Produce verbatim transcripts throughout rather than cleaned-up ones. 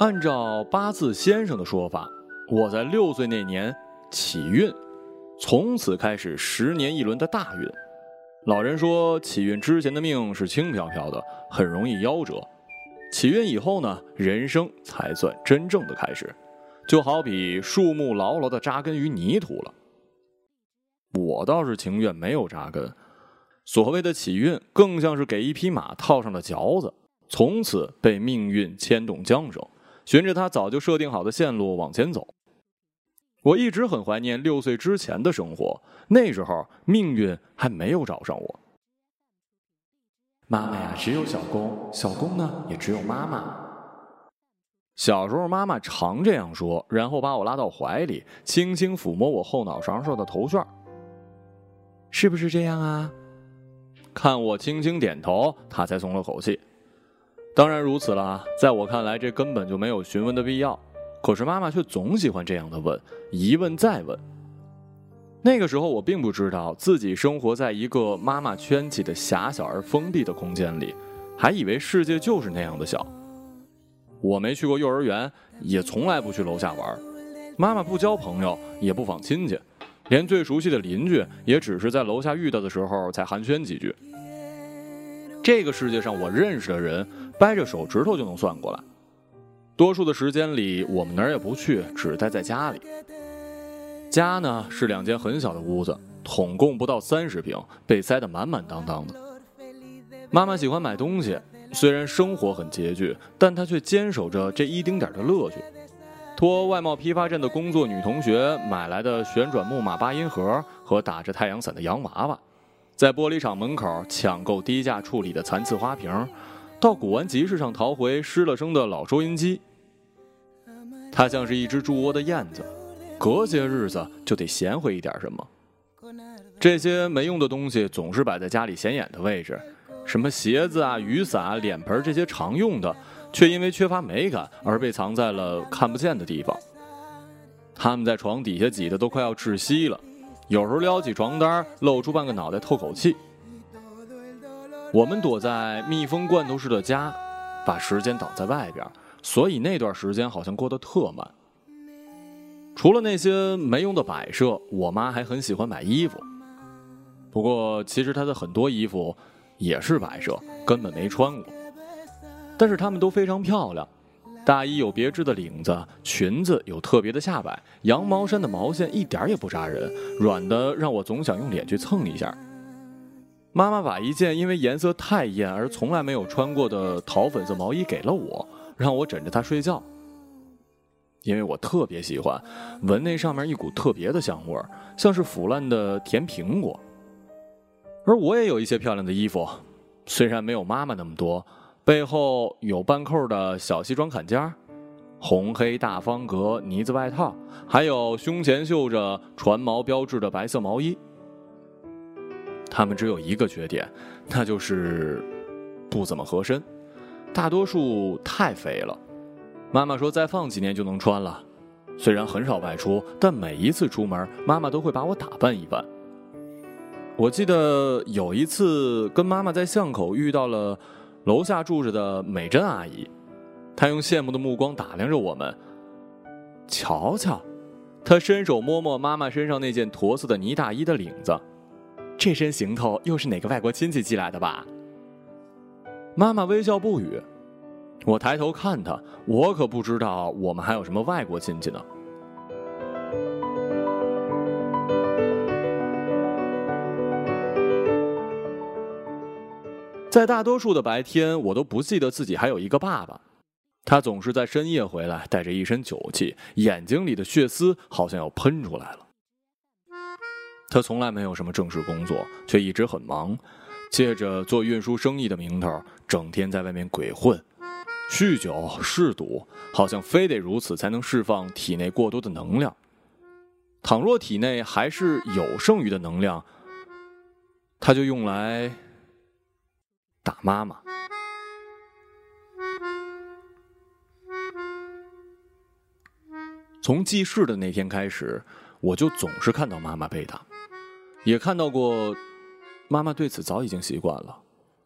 按照八字先生的说法，我在六岁那年起运，从此开始十年一轮的大运。老人说，起运之前的命是轻飘飘的，很容易夭折。起运以后呢，人生才算真正的开始，就好比树木牢牢的扎根于泥土了。我倒是情愿没有扎根，所谓的起运更像是给一匹马套上了嚼子，从此被命运牵动缰绳，循着他早就设定好的线路往前走。我一直很怀念六岁之前的生活，那时候命运还没有找上我。妈妈呀，只有小公，小公呢，也只有妈妈。小时候妈妈常这样说，然后把我拉到怀里，轻轻抚摸我后脑勺上的头旋。是不是这样啊？看我轻轻点头，她才松了口气。当然如此了，在我看来，这根本就没有询问的必要。可是妈妈却总喜欢这样的问，一问再问。那个时候我并不知道自己生活在一个妈妈圈起的狭小而封闭的空间里，还以为世界就是那样的小。我没去过幼儿园，也从来不去楼下玩，妈妈不交朋友，也不访亲戚，连最熟悉的邻居也只是在楼下遇到的时候才寒暄几句。这个世界上我认识的人，掰着手指头就能算过来。多数的时间里，我们哪儿也不去，只待在家里。家呢，是两间很小的屋子，统共不到三十平，被塞得满满当当的。妈妈喜欢买东西，虽然生活很拮据，但她却坚守着这一丁点的乐趣。托外贸批发站的工作女同学买来的旋转木马八音盒和打着太阳伞的洋娃娃，在玻璃厂门口抢购低价处理的残次花瓶，到古玩集市上淘回失了声的老收音机。她像是一只筑窝的燕子，隔些日子就得衔回一点什么。这些没用的东西总是摆在家里显眼的位置，什么鞋子啊、雨伞啊、脸盆，这些常用的却因为缺乏美感而被藏在了看不见的地方。他们在床底下挤得都快要窒息了，有时候撩起床单露出半个脑袋透口气。我们躲在密封罐头式的家，把时间挡在外边，所以那段时间好像过得特慢。除了那些没用的摆设，我妈还很喜欢买衣服。不过其实她的很多衣服也是摆设，根本没穿过。但是她们都非常漂亮，大衣有别致的领子，裙子有特别的下摆，羊毛衫的毛线一点也不扎人，软的让我总想用脸去蹭一下。妈妈把一件因为颜色太艳而从来没有穿过的桃粉色毛衣给了我，让我枕着她睡觉。因为我特别喜欢闻那上面一股特别的香味，像是腐烂的甜苹果。而我也有一些漂亮的衣服，虽然没有妈妈那么多，背后有半扣的小西装坎肩，红黑大方格呢子外套，还有胸前绣着船锚标志的白色毛衣。它们只有一个缺点，那就是不怎么合身，大多数太肥了。妈妈说再放几年就能穿了。虽然很少外出，但每一次出门，妈妈都会把我打扮一番。我记得有一次跟妈妈在巷口遇到了楼下住着的美珍阿姨，她用羡慕的目光打量着我们。瞧瞧，她伸手摸摸妈妈身上那件驼色的呢大衣的领子，这身行头又是哪个外国亲戚寄来的吧？妈妈微笑不语。我抬头看他，我可不知道我们还有什么外国亲戚呢。在大多数的白天，我都不记得自己还有一个爸爸，他总是在深夜回来，带着一身酒气，眼睛里的血丝好像要喷出来了。他从来没有什么正式工作，却一直很忙，借着做运输生意的名头，整天在外面鬼混，酗酒嗜赌，好像非得如此才能释放体内过多的能量。倘若体内还是有剩余的能量，他就用来打妈妈。从记事的那天开始，我就总是看到妈妈被打，也看到过妈妈对此早已经习惯了。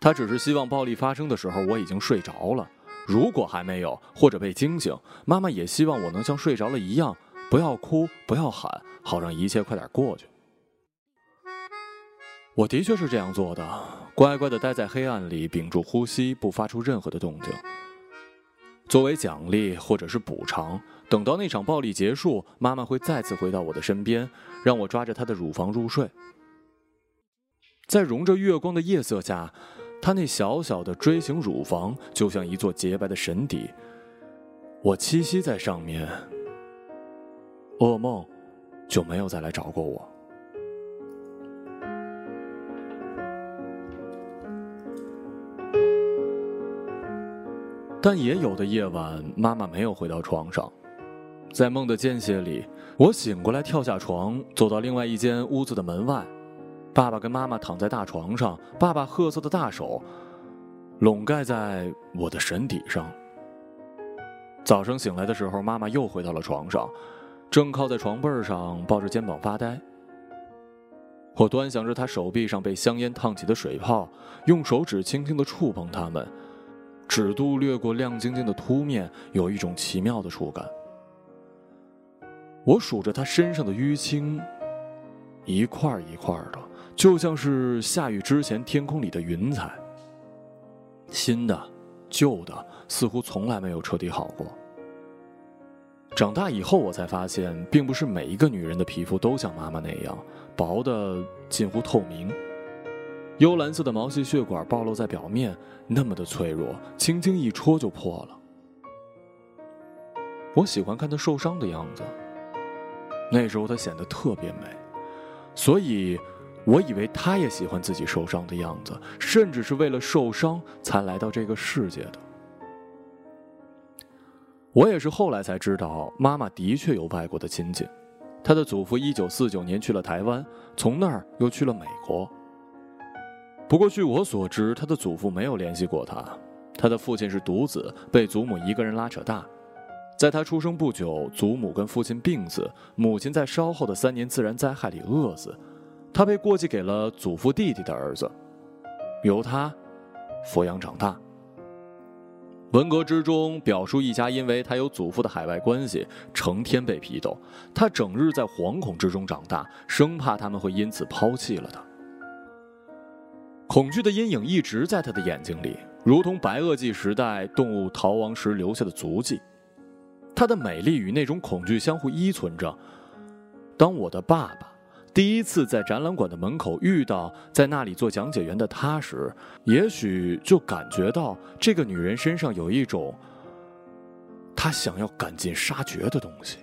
她只是希望暴力发生的时候我已经睡着了，如果还没有，或者被惊醒，妈妈也希望我能像睡着了一样，不要哭，不要喊，好让一切快点过去。我的确是这样做的，乖乖地待在黑暗里，屏住呼吸，不发出任何的动静。作为奖励或者是补偿，等到那场暴力结束，妈妈会再次回到我的身边，让我抓着她的乳房入睡。在融着月光的夜色下，她那小小的锥形乳房就像一座洁白的神邸，我栖息在上面，噩梦就没有再来找过我。但也有的夜晚，妈妈没有回到床上，在梦的间歇里，我醒过来，跳下床，走到另外一间屋子的门外。爸爸跟妈妈躺在大床上，爸爸褐色的大手笼盖在我的神底上。早上醒来的时候，妈妈又回到了床上，正靠在床背上，抱着肩膀发呆。我端详着她手臂上被香烟烫起的水泡，用手指轻轻地触碰它们，指肚掠过亮晶晶的凸面，有一种奇妙的触感。我数着她身上的淤青，一块一块的，就像是下雨之前天空里的云彩。新的、旧的，似乎从来没有彻底好过。长大以后我才发现，并不是每一个女人的皮肤都像妈妈那样薄的近乎透明，幽蓝色的毛细血管暴露在表面，那么的脆弱，轻轻一戳就破了。我喜欢看她受伤的样子，那时候她显得特别美，所以我以为她也喜欢自己受伤的样子，甚至是为了受伤才来到这个世界的。我也是后来才知道，妈妈的确有外国的亲戚，她的祖父一九四九年去了台湾，从那儿又去了美国。不过据我所知，他的祖父没有联系过他，他的父亲是独子，被祖母一个人拉扯大。在他出生不久，祖母跟父亲病死，母亲在稍后的三年自然灾害里饿死，他被过继给了祖父弟弟的儿子，由他抚养长大。文革之中，表叔一家因为他有祖父的海外关系，成天被批斗，他整日在惶恐之中长大，生怕他们会因此抛弃了他。恐惧的阴影一直在他的眼睛里，如同白垩纪时代动物逃亡时留下的足迹。他的美丽与那种恐惧相互依存着。当我的爸爸第一次在展览馆的门口遇到在那里做讲解员的他时，也许就感觉到这个女人身上有一种他想要赶尽杀绝的东西。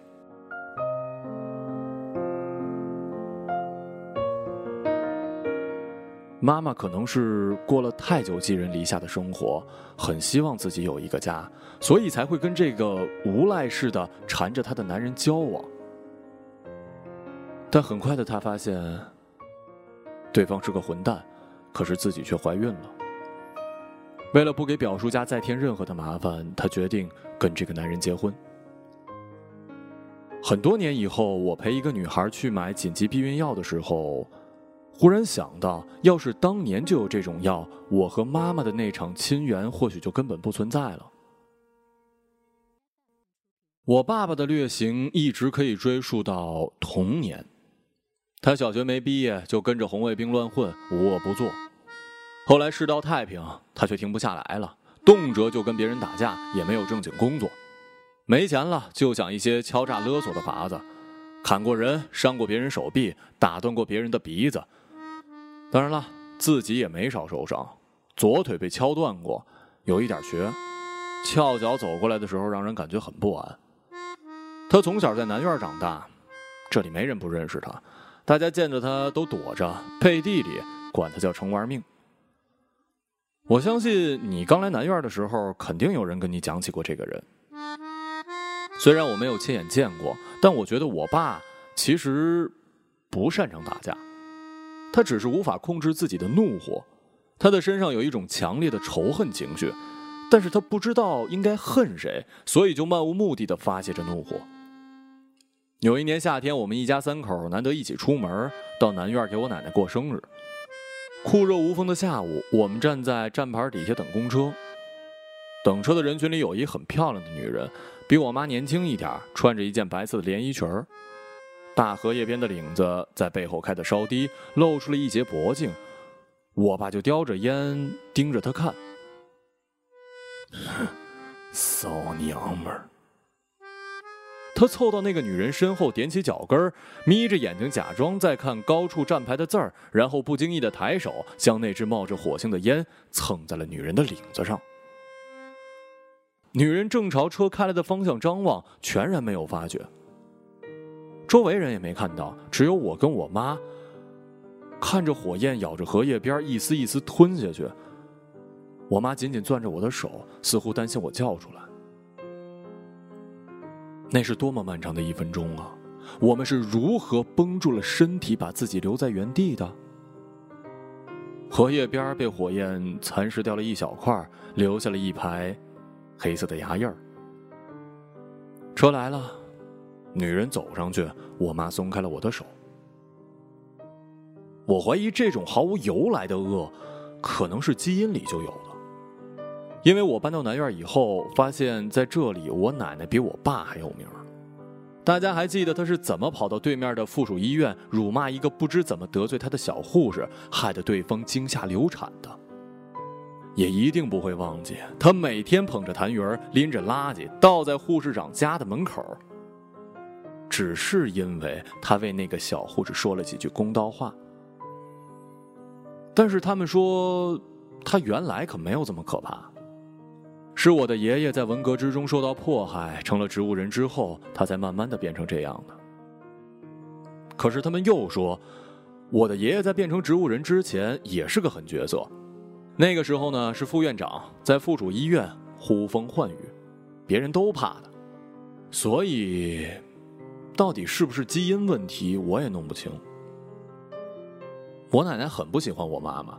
妈妈可能是过了太久寄人篱下的生活，很希望自己有一个家，所以才会跟这个无赖似的缠着她的男人交往。但很快的她发现对方是个混蛋，可是自己却怀孕了。为了不给表叔家再添任何的麻烦，她决定跟这个男人结婚。很多年以后，我陪一个女孩去买紧急避孕药的时候，忽然想到，要是当年就有这种药，我和妈妈的那场亲缘或许就根本不存在了。我爸爸的劣行一直可以追溯到童年，他小学没毕业就跟着红卫兵乱混，无恶不作。后来世道太平，他却停不下来了，动辄就跟别人打架，也没有正经工作，没钱了就想一些敲诈勒索的法子，砍过人，伤过别人手臂，打断过别人的鼻子。当然了，自己也没少受伤，左腿被敲断过，有一点瘸，翘脚走过来的时候让人感觉很不安。他从小在南院长大，这里没人不认识他，大家见着他都躲着，背地里管他叫程玩命。我相信你刚来南院的时候，肯定有人跟你讲起过这个人。虽然我没有亲眼见过，但我觉得我爸其实不擅长打架，他只是无法控制自己的怒火，他的身上有一种强烈的仇恨情绪，但是他不知道应该恨谁，所以就漫无目的地发泄着怒火。有一年夏天，我们一家三口难得一起出门，到南院给我奶奶过生日。酷热无风的下午，我们站在站牌底下等公车，等车的人群里有一很漂亮的女人，比我妈年轻一点，穿着一件白色的连衣裙儿，大荷叶边的领子在背后开得稍低，露出了一截脖颈。我爸就叼着烟盯着她看，哼，骚娘们儿。他凑到那个女人身后，踮起脚跟，眯着眼睛，假装在看高处站牌的字儿，然后不经意的抬手，将那只冒着火星的烟蹭在了女人的领子上。女人正朝车开来的方向张望，全然没有发觉。周围人也没看到，只有我跟我妈看着火焰咬着荷叶边一丝一丝吞下去。我妈紧紧攥着我的手，似乎担心我叫出来。那是多么漫长的一分钟啊！我们是如何绷住了身体，把自己留在原地的？荷叶边被火焰蚕食掉了一小块，留下了一排黑色的牙印儿。车来了，女人走上去，我妈松开了我的手。我怀疑这种毫无由来的恶，可能是基因里就有。因为我搬到南院以后，发现在这里我奶奶比我爸还有名。大家还记得她是怎么跑到对面的附属医院，辱骂一个不知怎么得罪她的小护士，害得对方惊吓流产的？也一定不会忘记，她每天捧着痰盂，拎着垃圾，倒在护士长家的门口，只是因为她为那个小护士说了几句公道话。但是他们说，她原来可没有这么可怕。是我的爷爷在文革之中受到迫害，成了植物人之后，他才慢慢的变成这样的。可是他们又说，我的爷爷在变成植物人之前也是个狠角色。那个时候呢，是副院长，在附属医院呼风唤雨，别人都怕的。所以，到底是不是基因问题，我也弄不清。我奶奶很不喜欢我妈妈，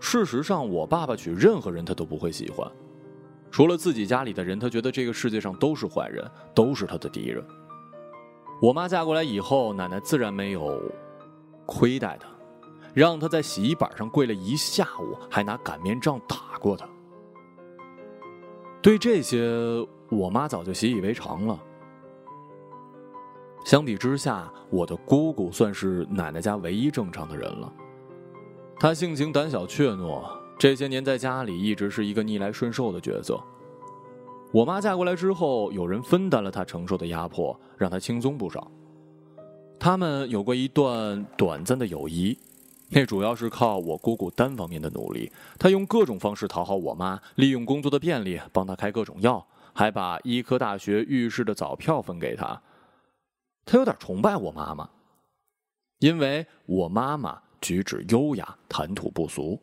事实上，我爸爸娶任何人他都不会喜欢。除了自己家里的人，他觉得这个世界上都是坏人，都是他的敌人。我妈嫁过来以后，奶奶自然没有亏待她，让她在洗衣板上跪了一下午，还拿擀面杖打过她。对这些，我妈早就习以为常了。相比之下，我的姑姑算是奶奶家唯一正常的人了。她性情胆小怯懦，这些年在家里一直是一个逆来顺受的角色。我妈嫁过来之后，有人分担了她承受的压迫，让她轻松不少。他们有过一段短暂的友谊，那主要是靠我姑姑单方面的努力。她用各种方式讨好我妈，利用工作的便利帮她开各种药，还把医科大学预试的早票分给她。她有点崇拜我妈妈，因为我妈妈举止优雅，谈吐不俗。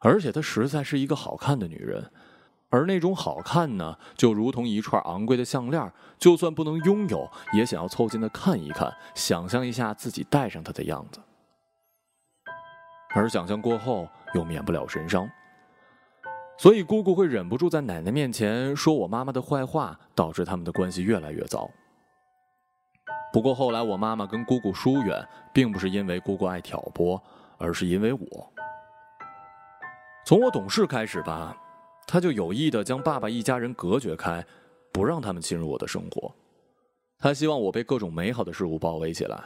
而且她实在是一个好看的女人，而那种好看呢，就如同一串昂贵的项链，就算不能拥有，也想要凑近的看一看，想象一下自己戴上它的样子。而想象过后，又免不了神伤，所以姑姑会忍不住在奶奶面前说我妈妈的坏话，导致他们的关系越来越糟。不过后来我妈妈跟姑姑疏远，并不是因为姑姑爱挑拨，而是因为我。从我懂事开始吧，他就有意地将爸爸一家人隔绝开，不让他们进入我的生活。他希望我被各种美好的事物包围起来。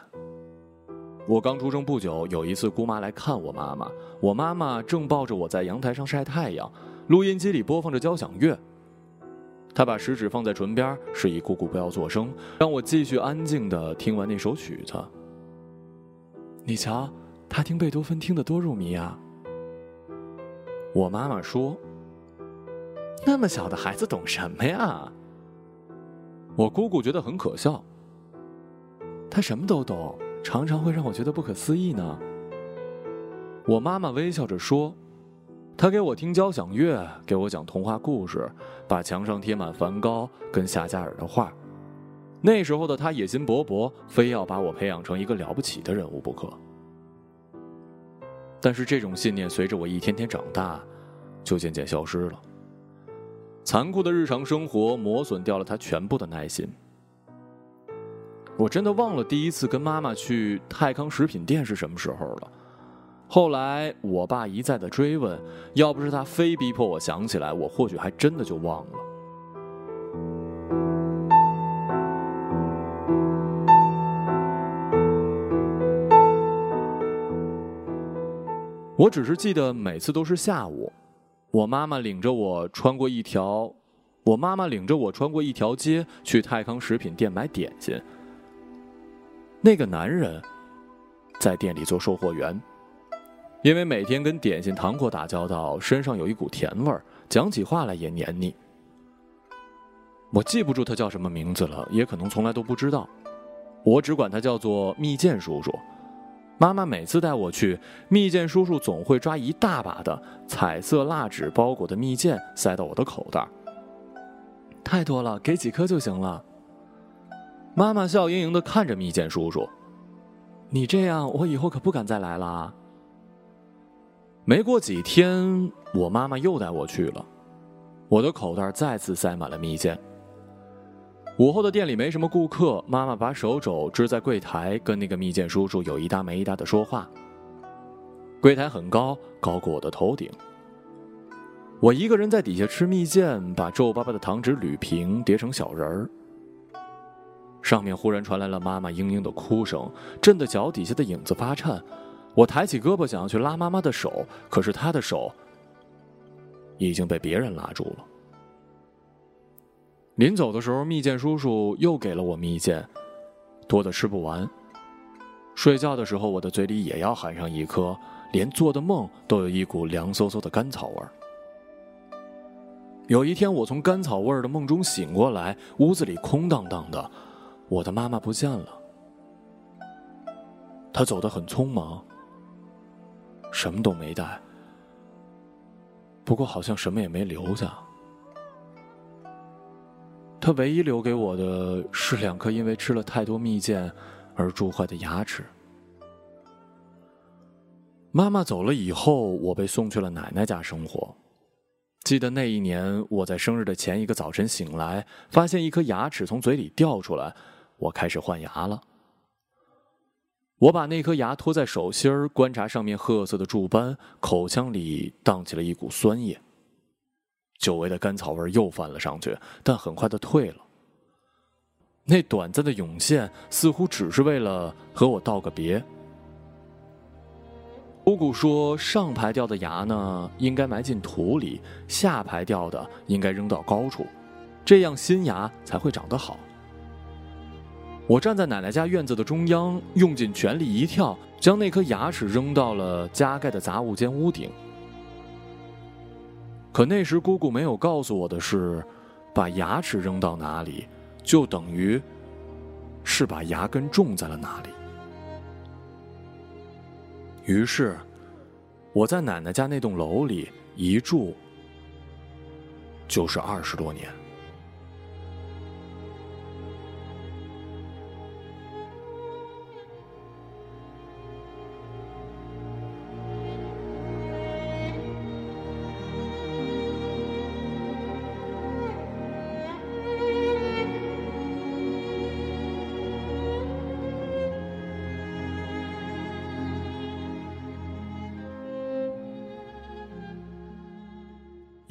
我刚出生不久，有一次姑妈来看我妈妈，我妈妈正抱着我在阳台上晒太阳，录音机里播放着交响乐。她把食指放在唇边，示意姑姑不要作声，让我继续安静地听完那首曲子。你瞧，她听贝多芬听得多入迷啊。我妈妈说，那么小的孩子懂什么呀？我姑姑觉得很可笑，她什么都懂，常常会让我觉得不可思议呢。我妈妈微笑着说，她给我听交响乐，给我讲童话故事，把墙上贴满梵高跟夏加尔的画。那时候的她野心勃勃，非要把我培养成一个了不起的人物不可。但是这种信念随着我一天天长大，就渐渐消失了。残酷的日常生活磨损掉了他全部的耐心。我真的忘了第一次跟妈妈去泰康食品店是什么时候了。后来我爸一再的追问，要不是他非逼迫我想起来，我或许还真的就忘了。我只是记得每次都是下午，我妈妈领着我穿过一条，我妈妈领着我穿过一条街去泰康食品店买点心。那个男人在店里做售货员，因为每天跟点心糖果打交道，身上有一股甜味儿，讲起话来也黏腻。我记不住他叫什么名字了，也可能从来都不知道，我只管他叫做蜜饯叔叔。妈妈每次带我去，蜜饯叔叔总会抓一大把的彩色蜡纸包裹的蜜饯塞到我的口袋。太多了，给几颗就行了。妈妈笑盈盈地看着蜜饯叔叔，你这样我以后可不敢再来了啊。没过几天，我妈妈又带我去了，我的口袋再次塞满了蜜饯。午后的店里没什么顾客，妈妈把手肘支在柜台，跟那个蜜饯叔叔有一搭没一搭的说话。柜台很高，高过我的头顶。我一个人在底下吃蜜饯，把皱巴巴的糖纸捋平，叠成小人儿。上面忽然传来了妈妈嘤嘤的哭声，震得脚底下的影子发颤。我抬起胳膊想要去拉妈妈的手，可是她的手已经被别人拉住了。临走的时候，蜜饯叔叔又给了我蜜饯，多的吃不完。睡觉的时候，我的嘴里也要含上一颗，连做的梦都有一股凉飕飕的甘草味儿。有一天，我从甘草味儿的梦中醒过来，屋子里空荡荡的，我的妈妈不见了。她走得很匆忙，什么都没带，不过好像什么也没留下。他唯一留给我的是两颗因为吃了太多蜜饯而蛀坏的牙齿。妈妈走了以后，我被送去了奶奶家生活。记得那一年，我在生日的前一个早晨醒来，发现一颗牙齿从嘴里掉出来，我开始换牙了。我把那颗牙托在手心儿，观察上面褐色的蛀斑，口腔里荡起了一股酸液。久违的甘草味又翻了上去，但很快的退了。那短暂的涌现似乎只是为了和我道个别。姑姑说，上排掉的牙呢，应该埋进土里，下排掉的应该扔到高处，这样新牙才会长得好。我站在奶奶家院子的中央，用尽全力一跳，将那颗牙齿扔到了加盖的杂物间屋顶。可那时姑姑没有告诉我的是，把牙齿扔到哪里，就等于是把牙根种在了哪里。于是我在奶奶家那栋楼里一住就是二十多年。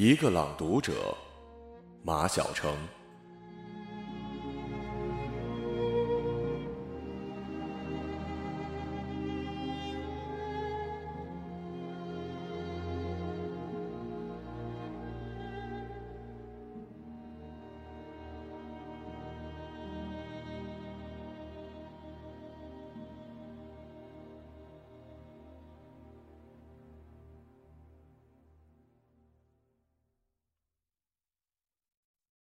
一个朗读者，马晓成。